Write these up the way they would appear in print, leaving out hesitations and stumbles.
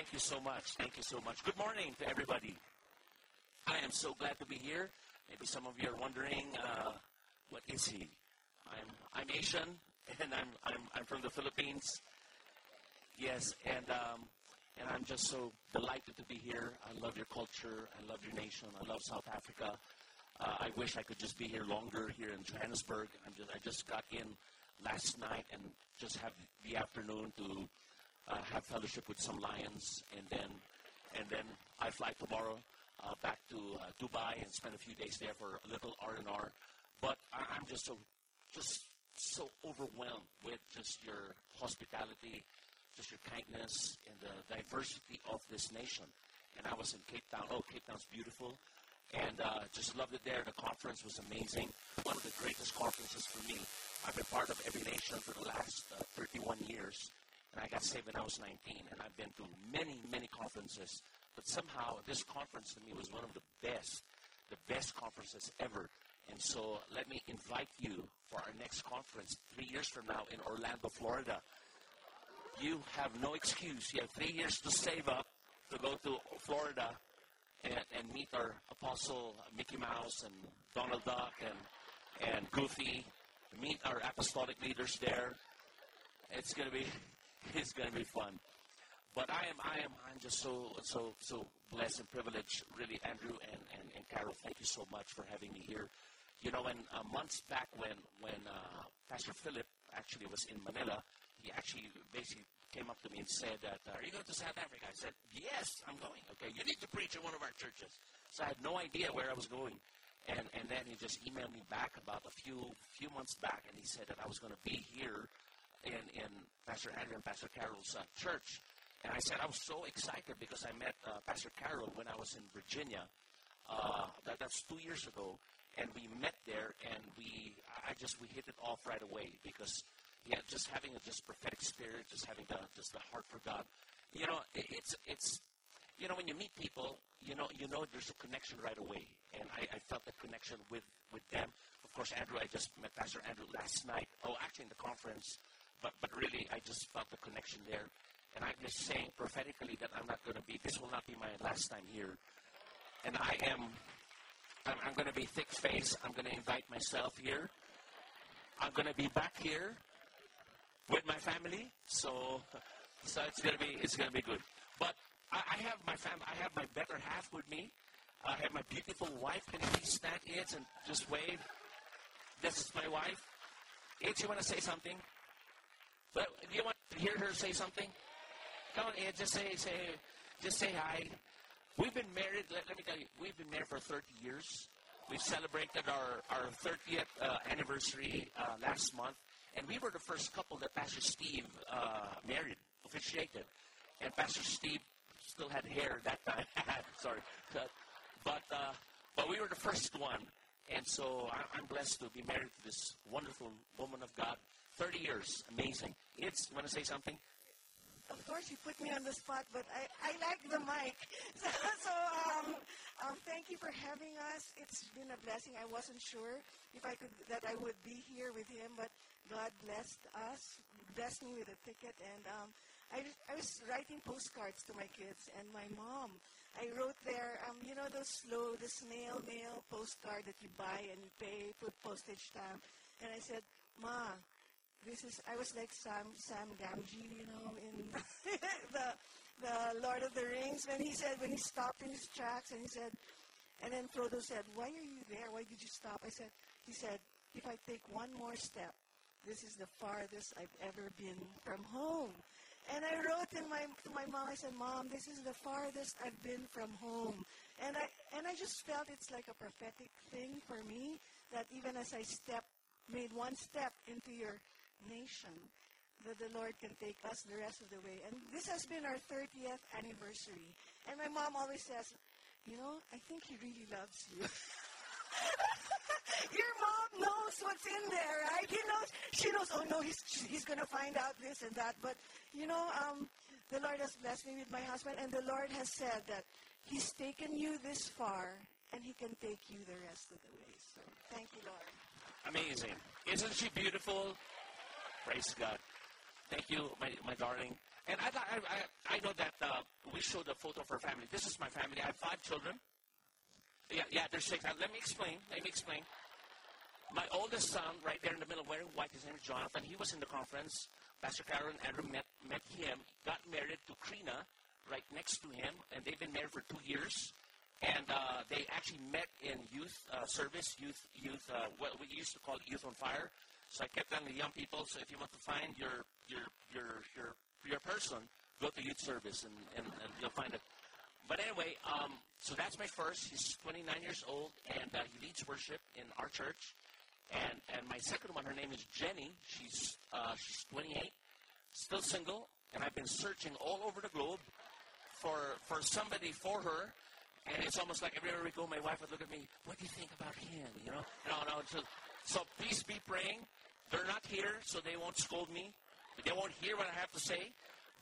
Thank you so much. Thank you so much. Good morning to everybody. I am so glad to be here. Maybe some of you are wondering, what is he? I'm Asian, and I'm from the Philippines. Yes, and I'm just so delighted to be here. I love your culture. I love your nation. I love South Africa. I wish I could just be here longer here in Johannesburg. I just got in last night and just have the afternoon to have fellowship with some lions, and then I fly tomorrow back to Dubai and spend a few days there for a little R&R. But I'm just so overwhelmed with just your hospitality, just your kindness, and the diversity of this nation. And I was in Cape Town. Oh, Cape Town's beautiful. And just loved it there. The conference was amazing. One of the greatest conferences for me. I've been part of Every Nation for the last 31 years. And I got saved when I was 19. And I've been to many, many conferences. But somehow, this conference to me was one of the best conferences ever. And so let me invite you for our next conference 3 years from now in Orlando, Florida. You have no excuse. You have 3 years to save up to go to Florida and meet our apostle, Mickey Mouse, and Donald Duck, and Goofy. Meet our apostolic leaders there. It's gonna be fun. But I'm just so blessed and privileged, really, Andrew and Carol. Thank you so much for having me here. You know, and months back when Pastor Philip actually was in Manila, he actually basically came up to me and said that, are you going to South Africa? I said, yes, I'm going. Okay, you need to preach at one of our churches. So I had no idea where I was going. And then he just emailed me back about a few months back, and he said that I was going to be here in Pastor Andrew and Pastor Carol's church. And I said I was so excited because I met Pastor Carol when I was in Virginia. That's 2 years ago. And we met there, and we hit it off right away because... yeah, just having a prophetic spirit, just having the heart for God. You know, it's you know, when you meet people, you know there's a connection right away. And I felt that connection with them. Of course, Andrew, I just met Pastor Andrew last night. Oh, actually in the conference, but really I just felt the connection there. And I'm just saying prophetically that this will not be my last time here. And I'm gonna be thick-faced. I'm gonna invite myself here. I'm gonna be back here with my family, so it's gonna be good. But I have my better half with me. I have my beautiful wife. Can you please stand, Ed, and just wave? This is my wife. Ed, you wanna say something? But do you want to hear her say something? Come on, Ed, just say hi. We've been married. Let me tell you, we've been married for 30 years. We celebrated our 30th anniversary last month. And we were the first couple that Pastor Steve married, officiated. And Pastor Steve still had hair that time. Sorry. But we were the first one. And so I'm blessed to be married to this wonderful woman of God. 30 years. Amazing. It's, you want to say something? Of course, you put me on the spot, but I like the mic. So thank you for having us. It's been a blessing. I wasn't sure that I would be here with him, but God blessed us, blessed me with a ticket, and I was writing postcards to my kids and my mom. I wrote there, you know, the snail mail postcard that you buy and you pay, put postage stamp. And I said, Ma, I was like Sam Gamgee, you know, in the Lord of the Rings when he stopped in his tracks and he said, and then Frodo said, why are you there? Why did you stop? He said, if I take one more step, this is the farthest I've ever been from home. And I wrote to my mom, I said, Mom, this is the farthest I've been from home. And I just felt it's like a prophetic thing for me that even as I made one step into your nation, that the Lord can take us the rest of the way. And this has been our 30th anniversary. And my mom always says, you know, I think he really loves you. Your mom knows what's in there, right? She knows, oh no, he's going to find out this and that. But, you know, the Lord has blessed me with my husband, and the Lord has said that he's taken you this far, and he can take you the rest of the way. So thank you, Lord. Amazing. Isn't she beautiful? Praise God. Thank you, my darling. And I know that we we showed a photo of her family. This is my family. I have 5 children. Yeah, there's 6. Now, let me explain. My oldest son, right there in the middle, wearing white, his name is Jonathan. He was in the conference. Pastor Carol and Andrew met him, got married to Krina, right next to him, and they've been married for 2 years. And they actually met in youth service, what we used to call Youth on Fire. So I kept telling the young people, so if you want to find your person, go to youth service and you'll find it. But anyway, so that's my first. He's 29 years old, and he leads worship in our church. And my second one, her name is Jenny. She's 28, still single, and I've been searching all over the globe for somebody for her. And it's almost like everywhere we go, my wife would look at me, what do you think about him, you know? So please be praying. They're not here, so they won't scold me. They won't hear what I have to say.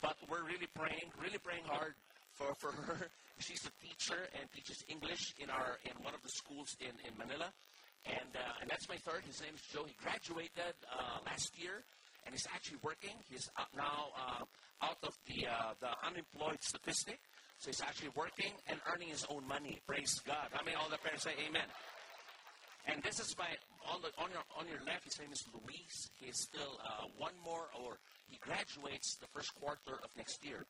But we're really praying hard for her. She's a teacher and teaches English in one of the schools in Manila. And that's my third. His name is Joe. He graduated last year, and he's actually working. He's now out of the unemployed statistic. So he's actually working and earning his own money. Praise God. I mean, all the parents say amen. And this is on your left, his name is Luis. He's still he graduates the first quarter of next year.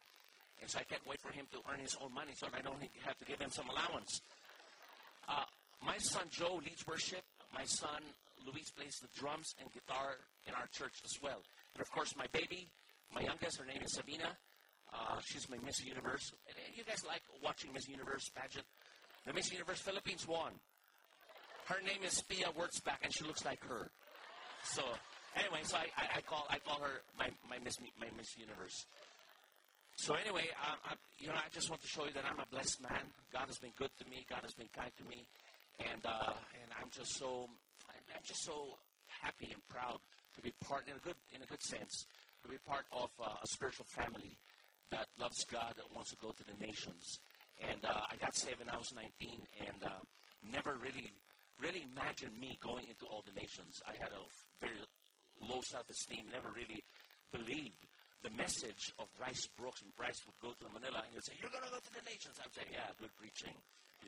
And so I can't wait for him to earn his own money so I don't have to give him some allowance. My son Joe leads worship. My son Luis plays the drums and guitar in our church as well. And of course, my baby, my youngest, her name is Sabina. She's my Miss Universe. You guys like watching Miss Universe pageant? The Miss Universe Philippines won. Her name is Pia Wurzbach, and she looks like her. So anyway, so I call her my Miss Universe. So anyway, I just want to show you that I'm a blessed man. God has been good to me. God has been kind to me, and I'm just so happy and proud to be part in a good sense to be part of a spiritual family that loves God, that wants to go to the nations. And I got saved when I was 19, and never really imagined me going into all the nations. I had a very low self-esteem, never really believed the message of Bryce Brooks. And Bryce would go to Manila, and he would say, you're going to go to the nations. I would say, yeah, good preaching.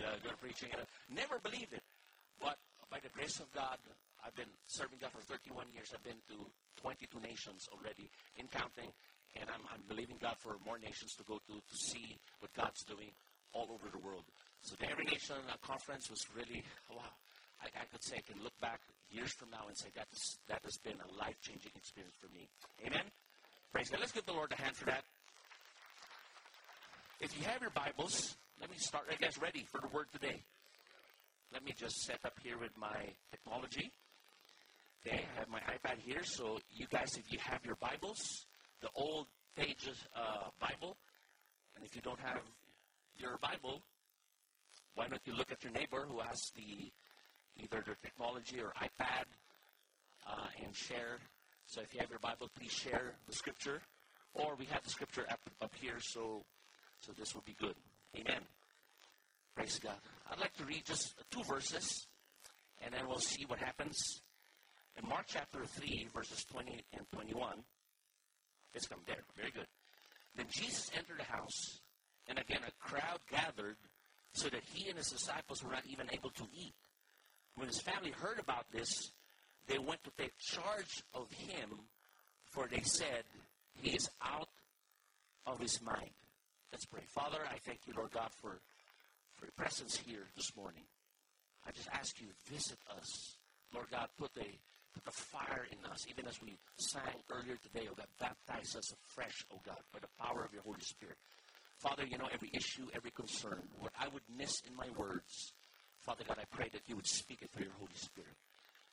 Yeah, good preaching. And I never believed it. But by the grace of God, I've been serving God for 31 years. I've been to 22 nations already, in counting. And I'm believing God for more nations to go to see what God's doing all over the world. So the Every Nation Conference was really, wow. I could say I can look back years from now and say that has been a life-changing experience for me. Amen? Praise God. Let's give the Lord a hand for that. If you have your Bibles, let me start. Are you guys ready for the Word today? Let me just set up here with my technology. Okay, I have my iPad here. So you guys, if you have your Bibles, the old pages Bible. And if you don't have your Bible, why don't you look at your neighbor who has either their technology or iPad and share. So if you have your Bible, please share the scripture. Or we have the scripture up here, so this will be good. Amen. Praise God. I'd like to read just 2 verses, and then we'll see what happens. In Mark chapter 3, verses 20 and 21, let's come there. Very good. Then Jesus entered the house, and again a crowd gathered so that he and his disciples were not even able to eat. When his family heard about this, they went to take charge of him, for they said, he is out of his mind. Let's pray. Father, I thank you, Lord God, for your presence here this morning. I just ask you, visit us. Lord God, put the fire in us, even as we sang earlier today, oh God, baptize us afresh, oh God, by the power of your Holy Spirit. Father, you know every issue, every concern, what I would miss in my words. Father God, I pray that you would speak it through your Holy Spirit.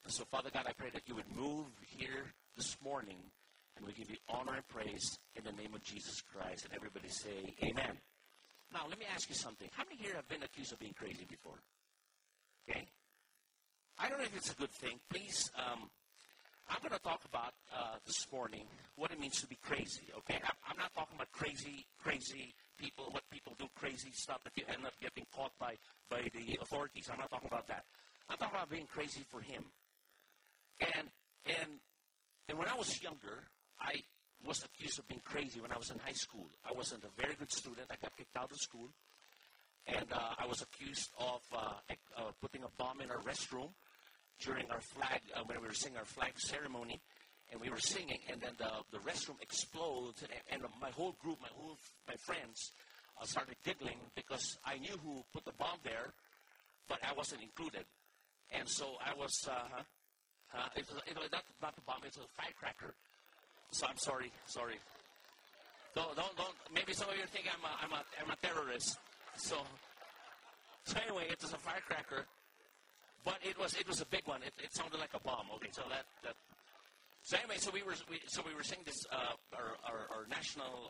And so, Father God, I pray that you would move here this morning, and we give you honor and praise in the name of Jesus Christ. And everybody say, amen. Now, let me ask you something. How many here have been accused of being crazy before? Okay? I don't know if it's a good thing. Please, I'm going to talk about this morning what it means to be crazy, okay? I'm not talking about crazy people, what people do crazy stuff that you end up getting caught by the authorities. I'm not talking about that. I'm talking about being crazy for him. And when I was younger, I was accused of being crazy when I was in high school. I wasn't a very good student. I got kicked out of school, and I was accused of putting a bomb in our restroom during our flag, when we were singing our flag ceremony, and we were singing, and then the restroom explodes, and my whole group, my friends, started giggling because I knew who put the bomb there, but I wasn't included, and so I was, it was not the bomb, it was a firecracker. So I'm sorry. Don't. Maybe some of you think I'm a terrorist. So anyway, it was a firecracker, but it was a big one. It sounded like a bomb. Okay, so that. So anyway, we were singing this our national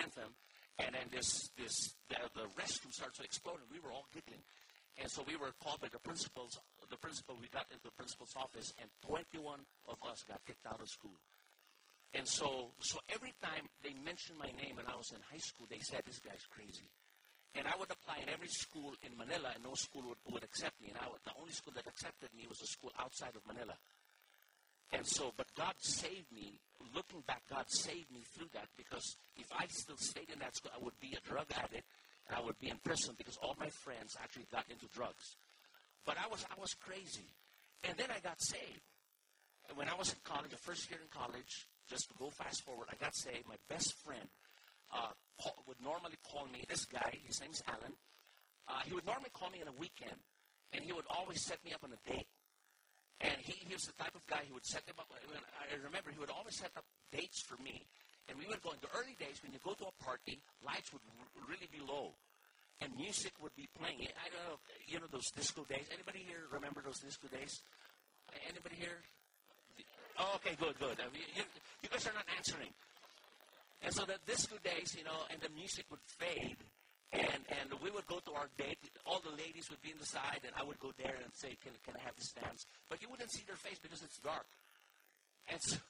anthem, and then the restroom starts to explode, and we were all giggling, and so we were called by the principals. The principal, we got into the principal's office, and 21 of us got kicked out of school. And so every time they mentioned my name when I was in high school, they said, this guy's crazy. And I would apply in every school in Manila, and no school would accept me. And the only school that accepted me was a school outside of Manila. And so, but God saved me. Looking back, God saved me through that, because if I still stayed in that school, I would be a drug addict, and I would be in prison because all my friends actually got into drugs. But I was crazy. And then I got saved. And when I was in college, the first year in college, just to go fast forward, I got saved. My best friend would normally call me. This guy, his name is Alan. He would normally call me on a weekend, and he would always set me up on a date. And he was the type of guy who would set them up. I remember he would always set up dates for me, and we would go. In the early days, when you go to a party, lights would really be low, and music would be playing. I don't know, you know those disco days. Anybody here remember those disco days? Anybody here? Oh, okay, good. I mean, you guys are not answering. And so that these 2 days, you know, and the music would fade, and we would go to our date. All the ladies would be in the side, and I would go there and say, can I have this dance? But you wouldn't see their face because it's dark. And so,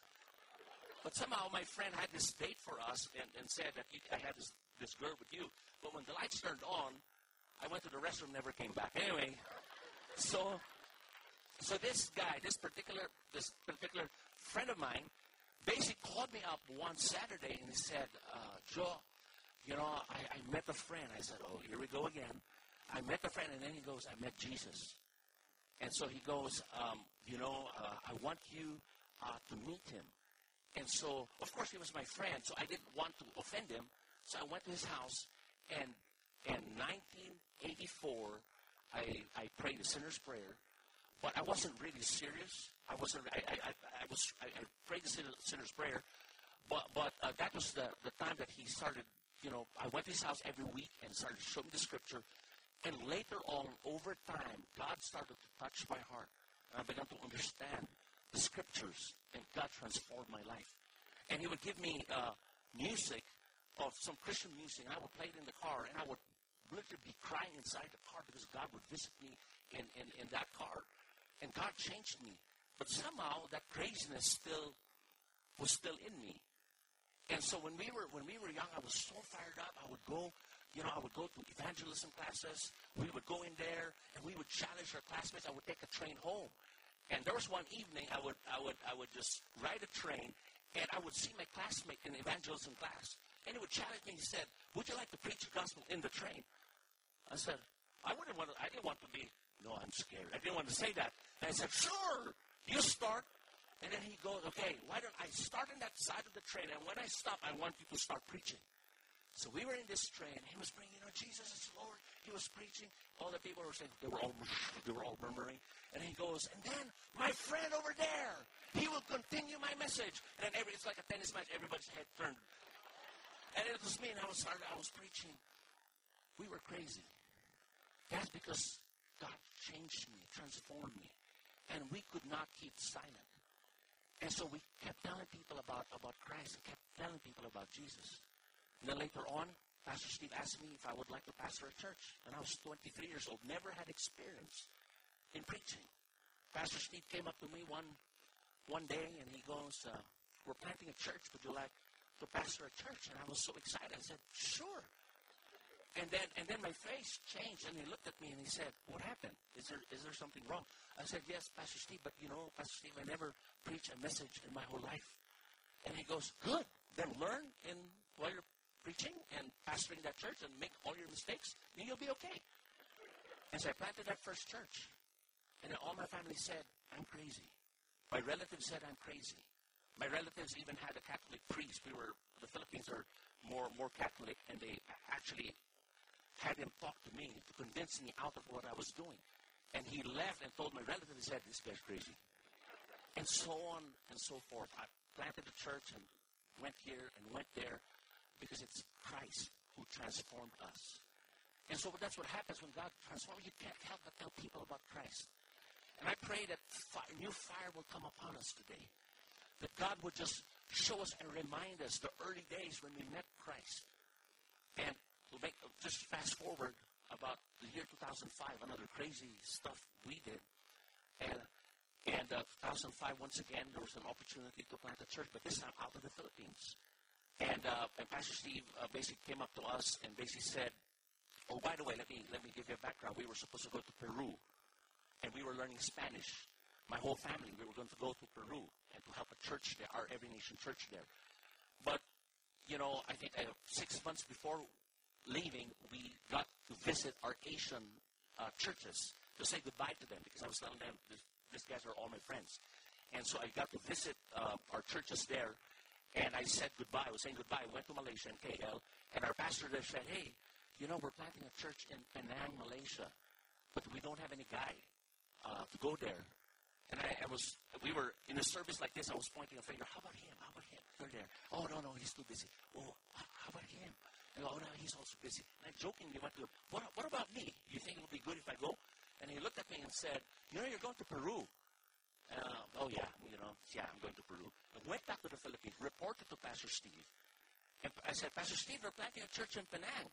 but somehow my friend had this date for us and said that I had this girl with you. But when the lights turned on, I went to the restroom, never came back. Anyway, So this guy, this particular friend of mine, basically called me up one Saturday and he said, Joe, you know, I met a friend. I said, oh, here we go again. I met a friend, and then he goes, I met Jesus. And so he goes, you know, I want you to meet him. And so, of course, he was my friend, so I didn't want to offend him. So I went to his house, and in 1984, I prayed the sinner's prayer. But I wasn't really serious. I prayed the sinner's prayer, but that was the time that he started. You know, I went to his house every week and started to show me the scripture, and later on, over time, God started to touch my heart, and I began to understand the scriptures, and God transformed my life. And He would give me music of some Christian music, and I would play it in the car, and I would literally be crying inside the car because God would visit me in that car. And God changed me. But somehow that craziness was still in me. And so when we were young, I was so fired up. I would go to evangelism classes. We would go in there and we would challenge our classmates. I would take a train home. And there was one evening I would just ride a train, and I would see my classmate in evangelism class. And he would challenge me. He said, would you like to preach the gospel in the train? I said, I didn't want to be. No, I'm scared. I didn't want to say that. And I said, sure, you start. And then he goes, okay, why don't I start on that side of the train, and when I stop, I want you to start preaching. So we were in this train. He was bringing, you know, Jesus is Lord. He was preaching. All the people were saying, they were all murmuring. And he goes, and then my friend over there, he will continue my message. And then it's like a tennis match. Everybody's head turned. And it was me, and I was preaching. We were crazy. That's because God changed me, transformed me, and we could not keep silent. And so we kept telling people about Christ, and kept telling people about Jesus. And then later on, Pastor Steve asked me if I would like to pastor a church, and I was 23 years old, never had experience in preaching. Pastor Steve came up to me one day, and he goes, we're planting a church. Would you like to pastor a church? And I was so excited. I said, sure. And then my face changed, and he looked at me, and he said, what happened? Is there something wrong? I said, yes, Pastor Steve, but you know, Pastor Steve, I never preached a message in my whole life. And he goes, good. Then learn in while you're preaching and pastoring that church and make all your mistakes, then you'll be okay. And so I planted that first church. And then all my family said, I'm crazy. My relatives said, I'm crazy. My relatives even had a Catholic priest. The Philippines are more Catholic, and they actually had him talk to me to convince me out of what I was doing. And he left and told my relatives, he said, this guy's crazy. And so on and so forth. I planted the church and went here and went there because it's Christ who transformed us. And so that's what happens when God transforms. You can't help but tell people about Christ. And I pray that new fire will come upon us today. That God would just show us and remind us the early days when we met Christ. And just fast forward about the year 2005, another crazy stuff we did. And 2005, once again, there was an opportunity to plant a church, but this time out of the Philippines. And Pastor Steve basically came up to us and basically said, oh, by the way, let me give you a background. We were supposed to go to Peru, and we were learning Spanish. My whole family, we were going to go to Peru and to help a church there, our Every Nation church there. But, you know, I think 6 months before leaving, we got to visit our Asian churches to say goodbye to them, because I was telling them, these guys are all my friends. And so I got to visit our churches there, and I said goodbye. I was saying goodbye. I went to Malaysia and KL, and our pastor there said, hey, you know, we're planting a church in Penang, Malaysia, but we don't have any guy to go there. And we were in a service like this. I was pointing a finger. How about him? How about him? They're there. Oh, no, he's too busy. Oh, how about him? And, oh, no, he's also busy. And I jokingly went to him, what about me? You think it would be good if I go? And he looked at me and said, you know, you're going to Peru. Oh, yeah, you know, yeah, I'm going to Peru. I went back to the Philippines, reported to Pastor Steve. And I said, Pastor Steve, we're planting a church in Penang.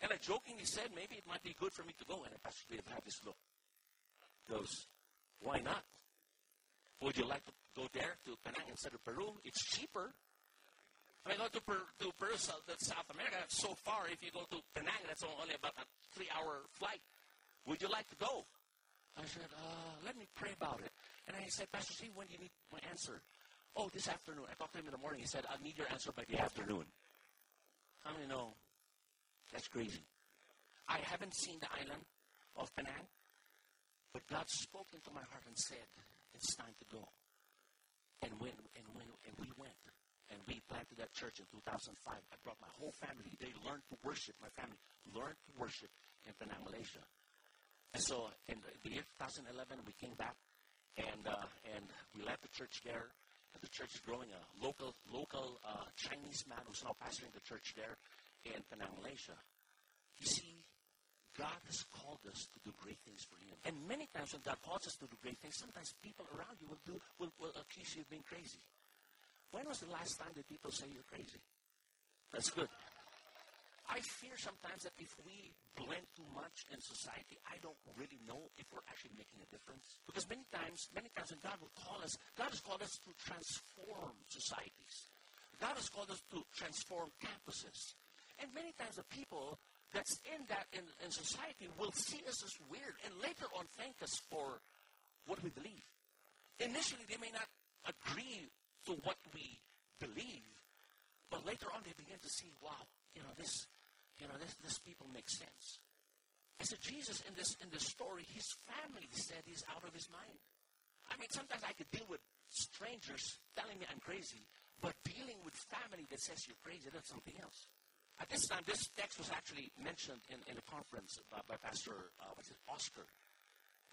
And I jokingly said, maybe it might be good for me to go. And Pastor Steve had this look. He goes, why not? Would you like to go there to Penang instead of Peru? It's cheaper. I mean, go to Peru, South America, that's so far. If you go to Penang, that's only about a 3-hour flight. Would you like to go? I said, let me pray about it. And I said, Pastor Steve, when do you need my answer? Oh, this afternoon. I talked to him in the morning. He said, I'll need your answer by the afternoon. How many know? That's crazy. I haven't seen the island of Penang, but God spoke into my heart and said, it's time to go. And we went. And we planted that church in 2005. I brought my whole family. They learned to worship. My family learned to worship in Penang, Malaysia. And so in the year 2011, we came back, and we left the church there. And the church is growing. A local Chinese man who's now pastoring the church there in Penang, Malaysia. You see, God has called us to do great things for Him. And many times when God calls us to do great things, sometimes people around you will accuse you of being crazy. When was the last time that people say you're crazy? That's good. I fear sometimes that if we blend too much in society, I don't really know if we're actually making a difference. Because many times when God will call us, God has called us to transform societies. God has called us to transform campuses. And many times the people that's in society will see us as weird and later on thank us for what we believe. Initially, they may not agree to what we believe, but later on they begin to see, wow, this people make sense. And so Jesus in this story, his family said he's out of his mind. I mean, sometimes I could deal with strangers telling me I'm crazy, but dealing with family that says you're crazy, that's something else. At this time, this text was actually mentioned in a conference by Pastor Oscar.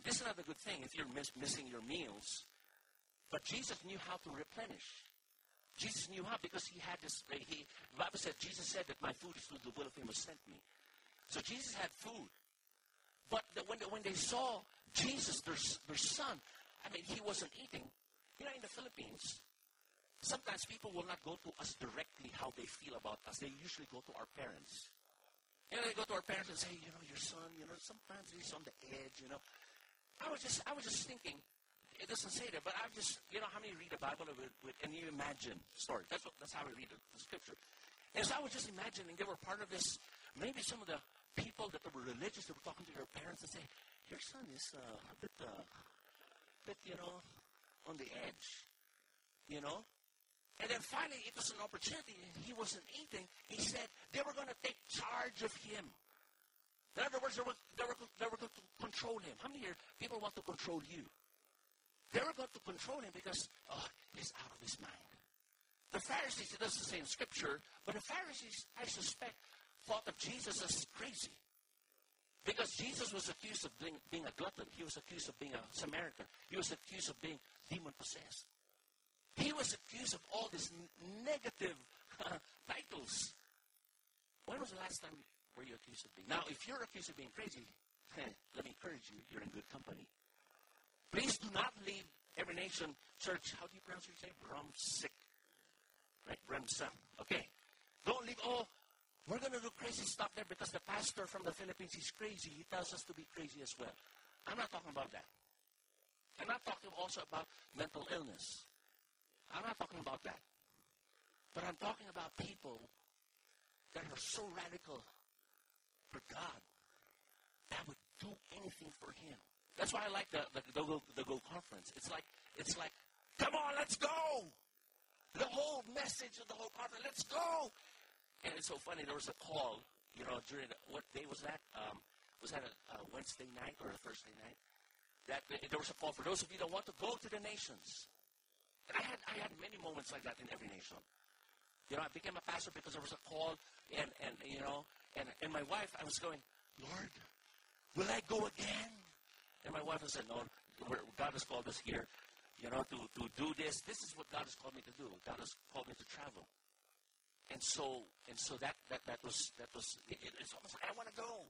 This is another good thing if you're missing your meals. But Jesus knew how to replenish. Jesus knew how, because he had this, the Bible said, Jesus said that my food is to the will of him who sent me. So Jesus had food. But when they saw Jesus, their son, I mean, he wasn't eating. You know, in the Philippines, sometimes people will not go to us directly how they feel about us. They usually go to our parents. You know, they go to our parents and say, you know, your son, you know, sometimes he's on the edge, you know. I was just thinking, it doesn't say that, but I've just, you know, how many read the Bible and you imagine stories? That's how we read the scripture. And so I was just imagining they were part of this. Maybe some of the people that were religious, that were talking to their parents and say, your son is a bit, you know, on the edge, you know? And then finally, it was an opportunity, and he wasn't eating. He said they were going to take charge of him. In other words, they were going to control him. How many here people want to control you? They were going to control him because, oh, he's out of his mind. The Pharisees, it doesn't say in Scripture, but the Pharisees, I suspect, thought of Jesus as crazy. Because Jesus was accused of being a glutton. He was accused of being a Samaritan. He was accused of being demon-possessed. He was accused of all these negative titles. When was the last time were you accused of being? Now, if you're accused of being crazy, let me encourage you, you're in good company. Please do not leave Every Nation Church. How do you pronounce your name? Brumsick. Right? Brumsick. Okay. Don't leave. Oh, we're going to do crazy stuff there because the pastor from the Philippines is crazy. He tells us to be crazy as well. I'm not talking about that. I'm not talking also about mental illness. I'm not talking about that. But I'm talking about people that are so radical for God that would do anything for Him. That's why I like the Go conference. It's like, come on, let's go! The whole message of the whole conference, let's go! And it's so funny, there was a call, you know, during, what day was that? Was that a Wednesday night or a Thursday night? There was a call for those of you that want to go to the nations. And I had many moments like that in Every Nation. You know, I became a pastor because there was a call, and you know, and my wife, I was going, Lord, will I go again? And my wife said, no, God has called us here, you know, to do this. This is what God has called me to do. God has called me to travel. And so it's almost like I want to go.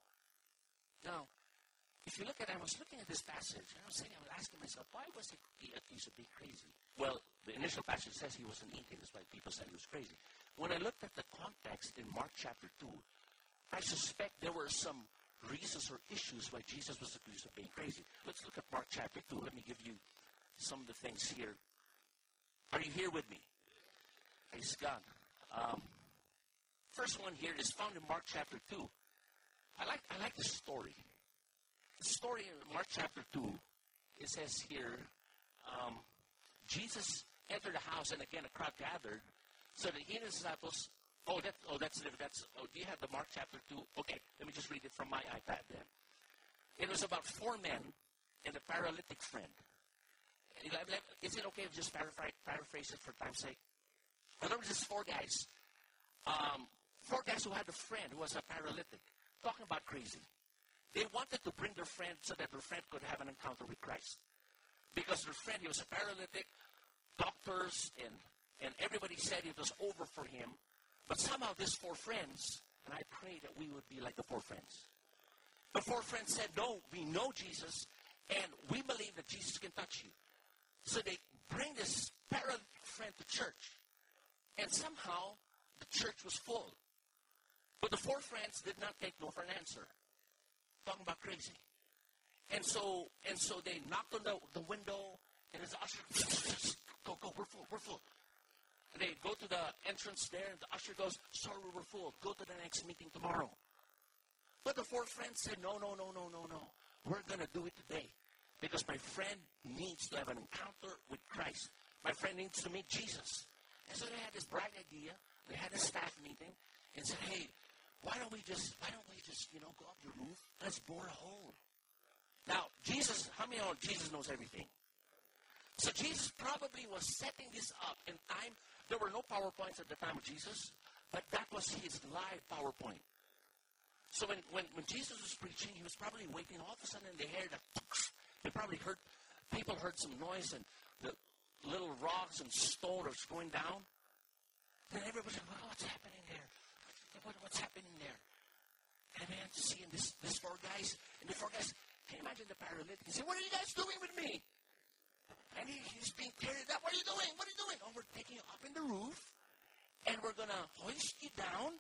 Now, if you look at it, I was looking at this passage, and I was saying, I was asking myself, why was he accused of being crazy? Well, the initial passage says he wasn't eating. That's why people said he was crazy. When I looked at the context in Mark chapter 2, I suspect there were some reasons or issues why Jesus was accused of being crazy. Let's look at Mark chapter 2. Let me give you some of the things here. Are you here with me? Praise God. First one here is found in Mark chapter 2. I like this story. The story in Mark chapter 2, it says here, Jesus entered a house, and again a crowd gathered, so that he and his disciples. Do you have the Mark chapter 2? Okay, let me just read it from my iPad then. It was about 4 men and a paralytic friend. Is it okay to just paraphrase it for time's sake? In other words, there's 4 guys. 4 guys who had a friend who was a paralytic. Talking about crazy. They wanted to bring their friend so that their friend could have an encounter with Christ. Because their friend, he was a paralytic. Doctors and everybody said it was over for him. But somehow these 4 friends, and I pray that we would be like the 4 friends. The 4 friends said, no, we know Jesus, and we believe that Jesus can touch you. So they bring this paralytic friend to church. And somehow, the church was full. But the 4 friends did not take no for an answer. Talking about crazy. And so they knocked on the window, and there's an usher. Go, we're full. They go to the entrance there, and the usher goes, sorry, we're full. Go to the next meeting tomorrow. But the 4 friends said, no. We're going to do it today because my friend needs to have an encounter with Christ. My friend needs to meet Jesus. And so they had this bright idea. They had a staff meeting and said, hey, why don't we just, you know, go up your roof? Let's bore a hole. Now, Jesus, how many know Jesus knows everything? So Jesus probably was setting this up in time. There were no PowerPoints at the time of Jesus, but that was his live PowerPoint. So when Jesus was preaching, he was probably waiting. All of a sudden, people heard some noise and the little rocks and stone was going down. Then everybody said, well, what's happening there? What's happening there? And then seeing these 4 guys, and the 4 guys, can you imagine the paralytic? He said, what are you guys doing with me? And he's being carried up. What are you doing? Oh, we're taking you up in the roof, and we're going to hoist you down.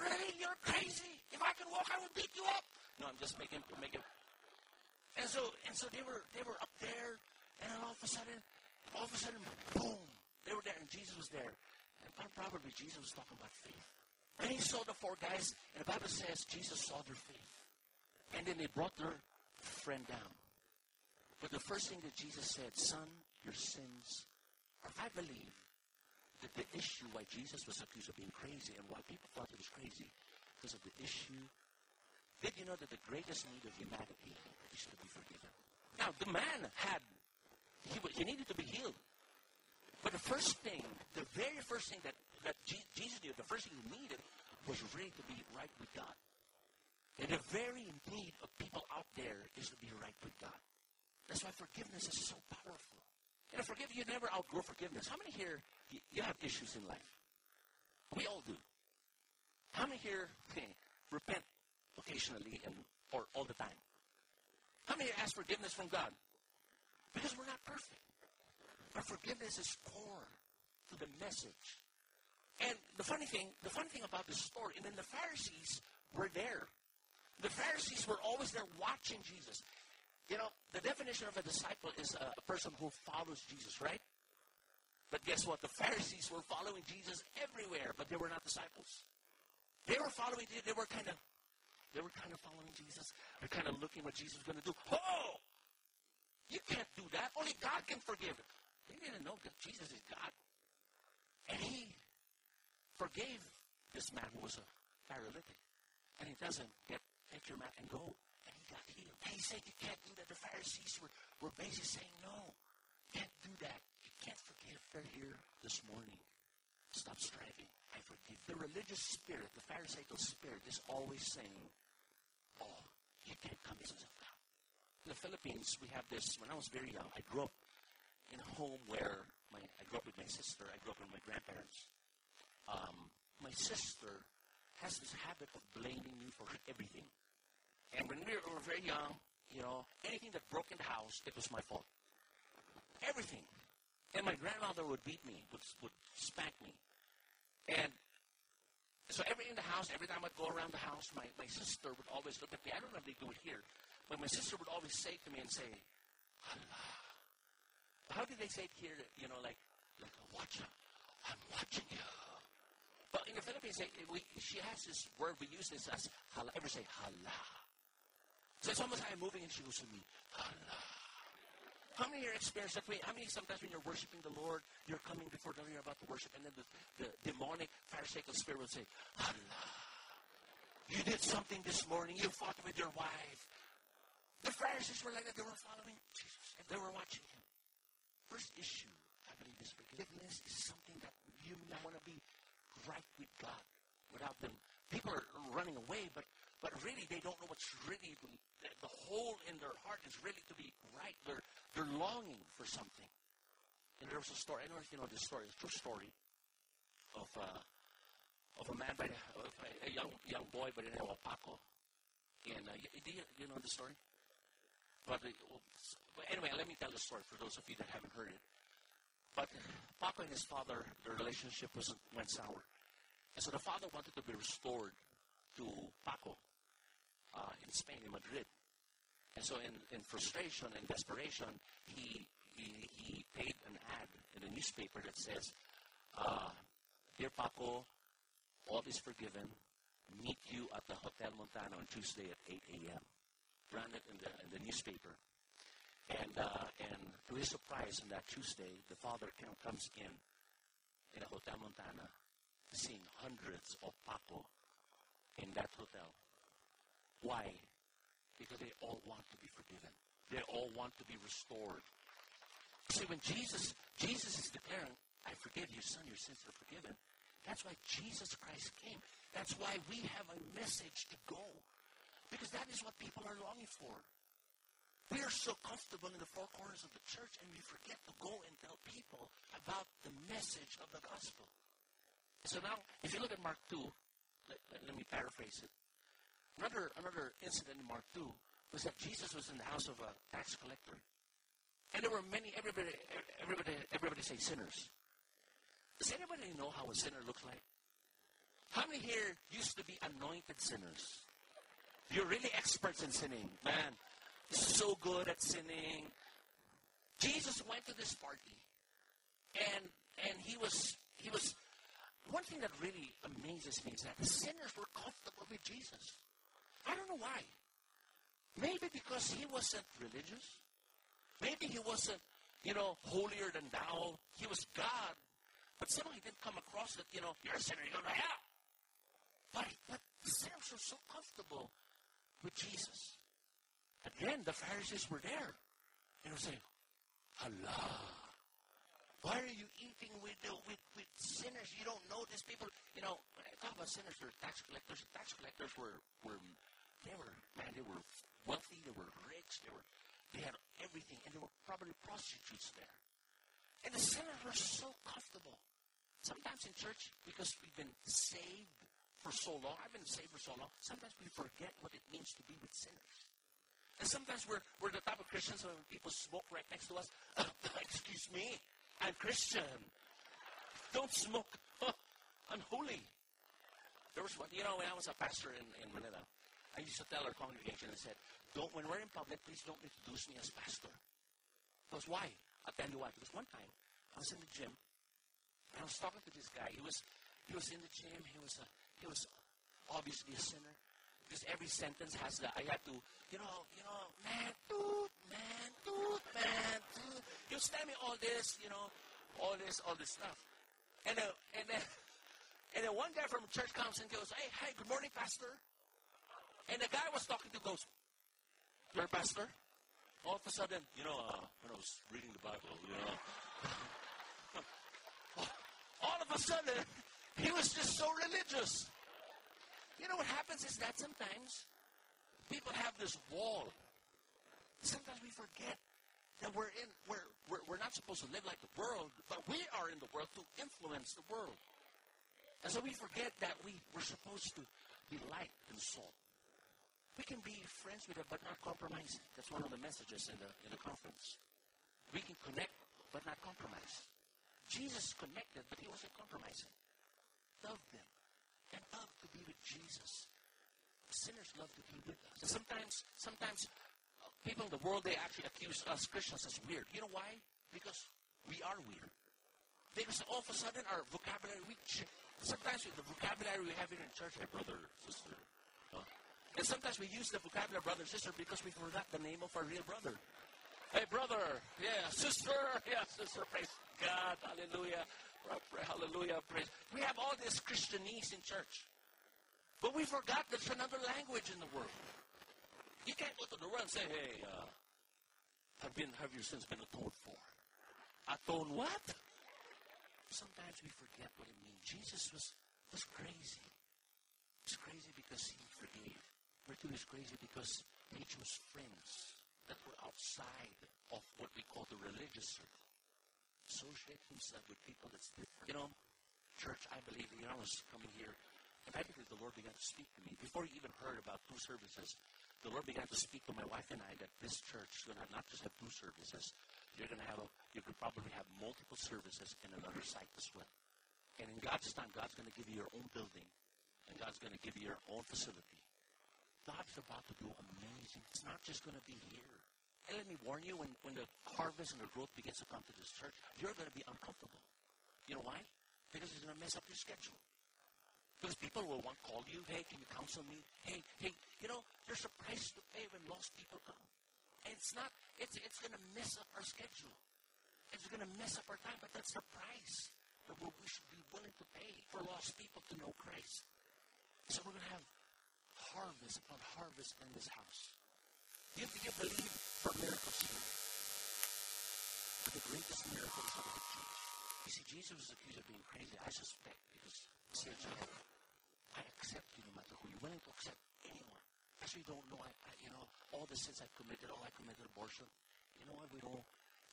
Really? You're crazy. If I could walk, I would beat you up. No, I'm just making. And so they were up there, and all of a sudden, boom, they were there, and Jesus was there. And probably Jesus was talking about faith. And he saw the 4 guys, and the Bible says Jesus saw their faith. And then they brought their friend down. But the first thing that Jesus said, son, your sins, I believe, that the issue why Jesus was accused of being crazy and why people thought he was crazy, because of the issue. Did you know that the greatest need of humanity is to be forgiven? Now, the man had, he needed to be healed. But the first thing, the very first thing that Jesus did, the first thing he needed was really to be right with God. And the very need of people out there is to be right with God. That's why forgiveness is so powerful. You know, you never outgrow forgiveness. How many here, you have issues in life? We all do. How many here repent occasionally or all the time? How many here ask forgiveness from God? Because we're not perfect. Our forgiveness is core to the message. And the funny thing about this story, and then the Pharisees were there. The Pharisees were always there watching Jesus. You know, the definition of a disciple is a person who follows Jesus, right? But guess what? The Pharisees were following Jesus everywhere, but they were not disciples. They were kind of following Jesus. They're kind of looking what Jesus was going to do. Oh! You can't do that. Only God can forgive. They didn't know that Jesus is God. And he forgave this man who was a paralytic. And he tells him, take your mat and go. And he got healed. And he said, you can't do that. The Pharisees were basically saying, no, you can't do that. You can't forgive. They're here this morning. Stop striving. I forgive. The religious spirit, the Pharisaical spirit, is always saying, oh, you can't come as a God. In the Philippines, we have this. When I was very young, I grew up in a home where I grew up with my sister. I grew up with my grandparents. My sister has this habit of blaming me for everything. And when we were very young, you know, anything that broke in the house, it was my fault. Everything. And my grandmother would beat me, would spank me. And so every time I'd go around the house, my sister would always look at me. I don't know if they do it here, but my sister would always say to me and say, Allah. How did they say it here? You know, like a watcher. I'm watching you. But in the Philippines, she has this word. We use this as halal. Everyone say halal. So it's almost like I'm moving and she goes to me, halal. How many of you experience that way? How many sometimes when you're worshiping the Lord, you're coming before the Lord, you're about to worship, and then the demonic, pharisaical spirit will say, Allah, you did something this morning. You fought with your wife. The Pharisees were like that. They were following Jesus, and they were watching him. First issue, I believe, is forgiveness is something that you want to be right with God without them. People are running away, but really, they don't know what's really the hole in their heart is really to be right. They're longing for something. And there was a story. I don't know if you know this story. It's a true story of a man a young boy by the name of Paco. And do you know the story? But anyway, let me tell the story for those of you that haven't heard it. But Paco and his father, their relationship went sour, and so the father wanted to be restored to Paco. In Spain, in Madrid. And so in frustration and desperation, he paid an ad in a newspaper that says, Dear Paco, all is forgiven. Meet you at the Hotel Montana on Tuesday at 8 a.m. Ran it in the newspaper. And to his surprise, on that Tuesday, the father comes in a Hotel Montana, seeing hundreds of Paco in that hotel. Why? Because they all want to be forgiven. They all want to be restored. See, when Jesus is declaring, I forgive you, son, your sins are forgiven. That's why Jesus Christ came. That's why we have a message to go. Because that is what people are longing for. We are so comfortable in the four corners of the church and we forget to go and tell people about the message of the gospel. So now, if you look at Mark 2, let me paraphrase it. Another incident in Mark 2 was that Jesus was in the house of a tax collector. And there were many, everybody say sinners. Does anybody know how a sinner looks like? How many here used to be anointed sinners? You're really experts in sinning. Man, so good at sinning. Jesus went to this party. And he was one thing that really amazes me is that the sinners were comfortable with Jesus. I don't know why. Maybe because he wasn't religious. Maybe he wasn't, holier than thou. He was God. But somehow he didn't come across that, you know, you're a sinner, you're going to hell. But the sinners were so comfortable with Jesus. And then the Pharisees were there. They were saying, Allah, why are you eating with sinners? You don't know these people. You know, when I talk about sinners, they're tax collectors. The tax collectors were wealthy, they were rich, they had everything, and there were probably prostitutes there. And the sinners were so comfortable. Sometimes in church, because we've been saved for so long, I've been saved for so long, sometimes we forget what it means to be with sinners. And sometimes we're the type of Christians when people smoke right next to us. Excuse me, I'm Christian. Don't smoke. I'm holy. There was one, you know, when I was a pastor in Manila, I used to tell our congregation, I said, when we're in public, please don't introduce me as pastor. Because why? I'll tell you why. Because one time, I was in the gym, and I was talking to this guy. He was in the gym. He was obviously a sinner. Because every sentence has that. I had to, you know, man, dude. He was telling me all this, you know, all this stuff. And then one guy from church comes and goes, hey, good morning, pastor. And the guy I was talking to goes, you're a pastor? All of a sudden, you know, when I was reading the Bible, you know, all of a sudden, he was just so religious. You know what happens is that sometimes people have this wall. Sometimes we forget that we're not supposed to live like the world, but we are in the world to influence the world. And so we forget that we're supposed to be light and salt. We can be friends with it, but not compromise. That's one of the messages in the conference. We can connect, but not compromise. Jesus connected, but he wasn't compromising. Love them. And love to be with Jesus. Sinners love to be with us. And sometimes people in the world, they actually accuse us Christians as weird. You know why? Because we are weird. Because all of a sudden our vocabulary, sometimes with the vocabulary we have here in church, hey, brother, sister. And sometimes we use the vocabulary brother, sister, because we forgot the name of our real brother. Hey, brother. Yeah, sister. Yeah, sister. Praise God. Hallelujah. Hallelujah, praise. We have all this Christianese in church. But we forgot there's another language in the world. You can't go to the world and say, hey, have your sins been atoned for? Atoned what? Sometimes we forget what it means. Jesus was crazy. He was crazy because he forgave. He was crazy because he chose friends that were outside of what we call the religious circle. Associate himself with people that's different. You know, church, I believe, when I was coming here, immediately the Lord began to speak to me. Before you even heard about two services, the Lord began to speak to my wife and I that this church is going to not just have two services, you could probably have multiple services in another site as well. And in God's time, God's going to give you your own building, and God's going to give you your own facility. God's about to do amazing. It's not just going to be here. And let me warn you, when the harvest and the growth begins to come to this church, you're going to be uncomfortable. You know why? Because it's going to mess up your schedule. Because people will want to call you, hey, can you counsel me? Hey, you know, there's a price to pay when lost people come. And it's going to mess up our schedule. It's going to mess up our time, but that's the price that we should be willing to pay for lost people to know Christ. So we're going to have harvest upon harvest in this house. Do you believe for miracles here? But the greatest miracle is about Jesus. You see, Jesus was accused of being crazy. I suspect because he said, I accept you no matter who. You're willing to accept anyone. Actually, you don't know, you know, all the sins I've committed. I committed abortion. You know what? We don't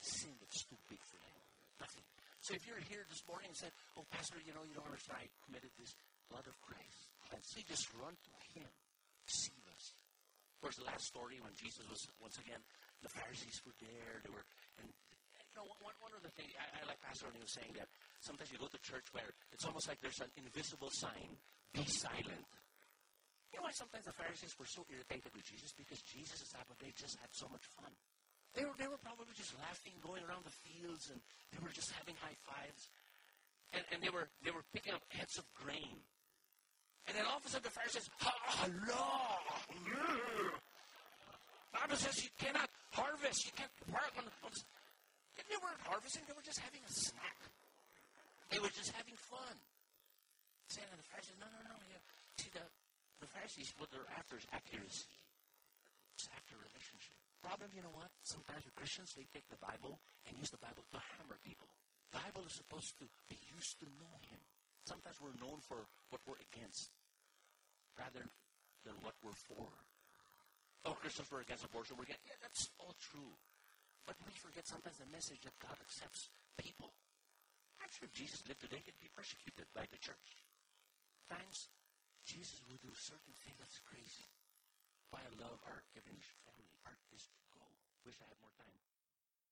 sin that's too big for them. Nothing. So if you're here this morning and said, oh, pastor, you know, you don't understand. I committed this. Blood of Christ. And so you just run to him. See us. Of course, the last story when Jesus was, once again, the Pharisees were there. They were, and you know, one of the things, I like Pastor O'Neill was saying that sometimes you go to church where it's almost like there's an invisible sign, be silent. You know why sometimes the Pharisees were so irritated with Jesus? Because Jesus is that, but they just had so much fun. They were probably just laughing, going around the fields, and they were just having high fives. And they were picking up heads of grain. And then all of a sudden the Pharisees, hello! The Bible says you cannot harvest. You can't work on the... They weren't harvesting. They were just having a snack. They were just having fun. Saying to the Pharisees, no. Yeah. See, the Pharisees, what they're after is accuracy. It's after relationship. Problem, you know what? Sometimes with Christians, they take the Bible and use the Bible to hammer people. The Bible is supposed to be used to know Him. Sometimes we're known for what we're against rather than what we're for. Oh, Christians were against abortion. We're against, yeah, that's all true. But we forget sometimes the message that God accepts people. Actually, if Jesus lived today, he'd be persecuted by the church. At times, Jesus would do certain things that's crazy. Why I love our Ebenezer family. Our go. Wish I had more time.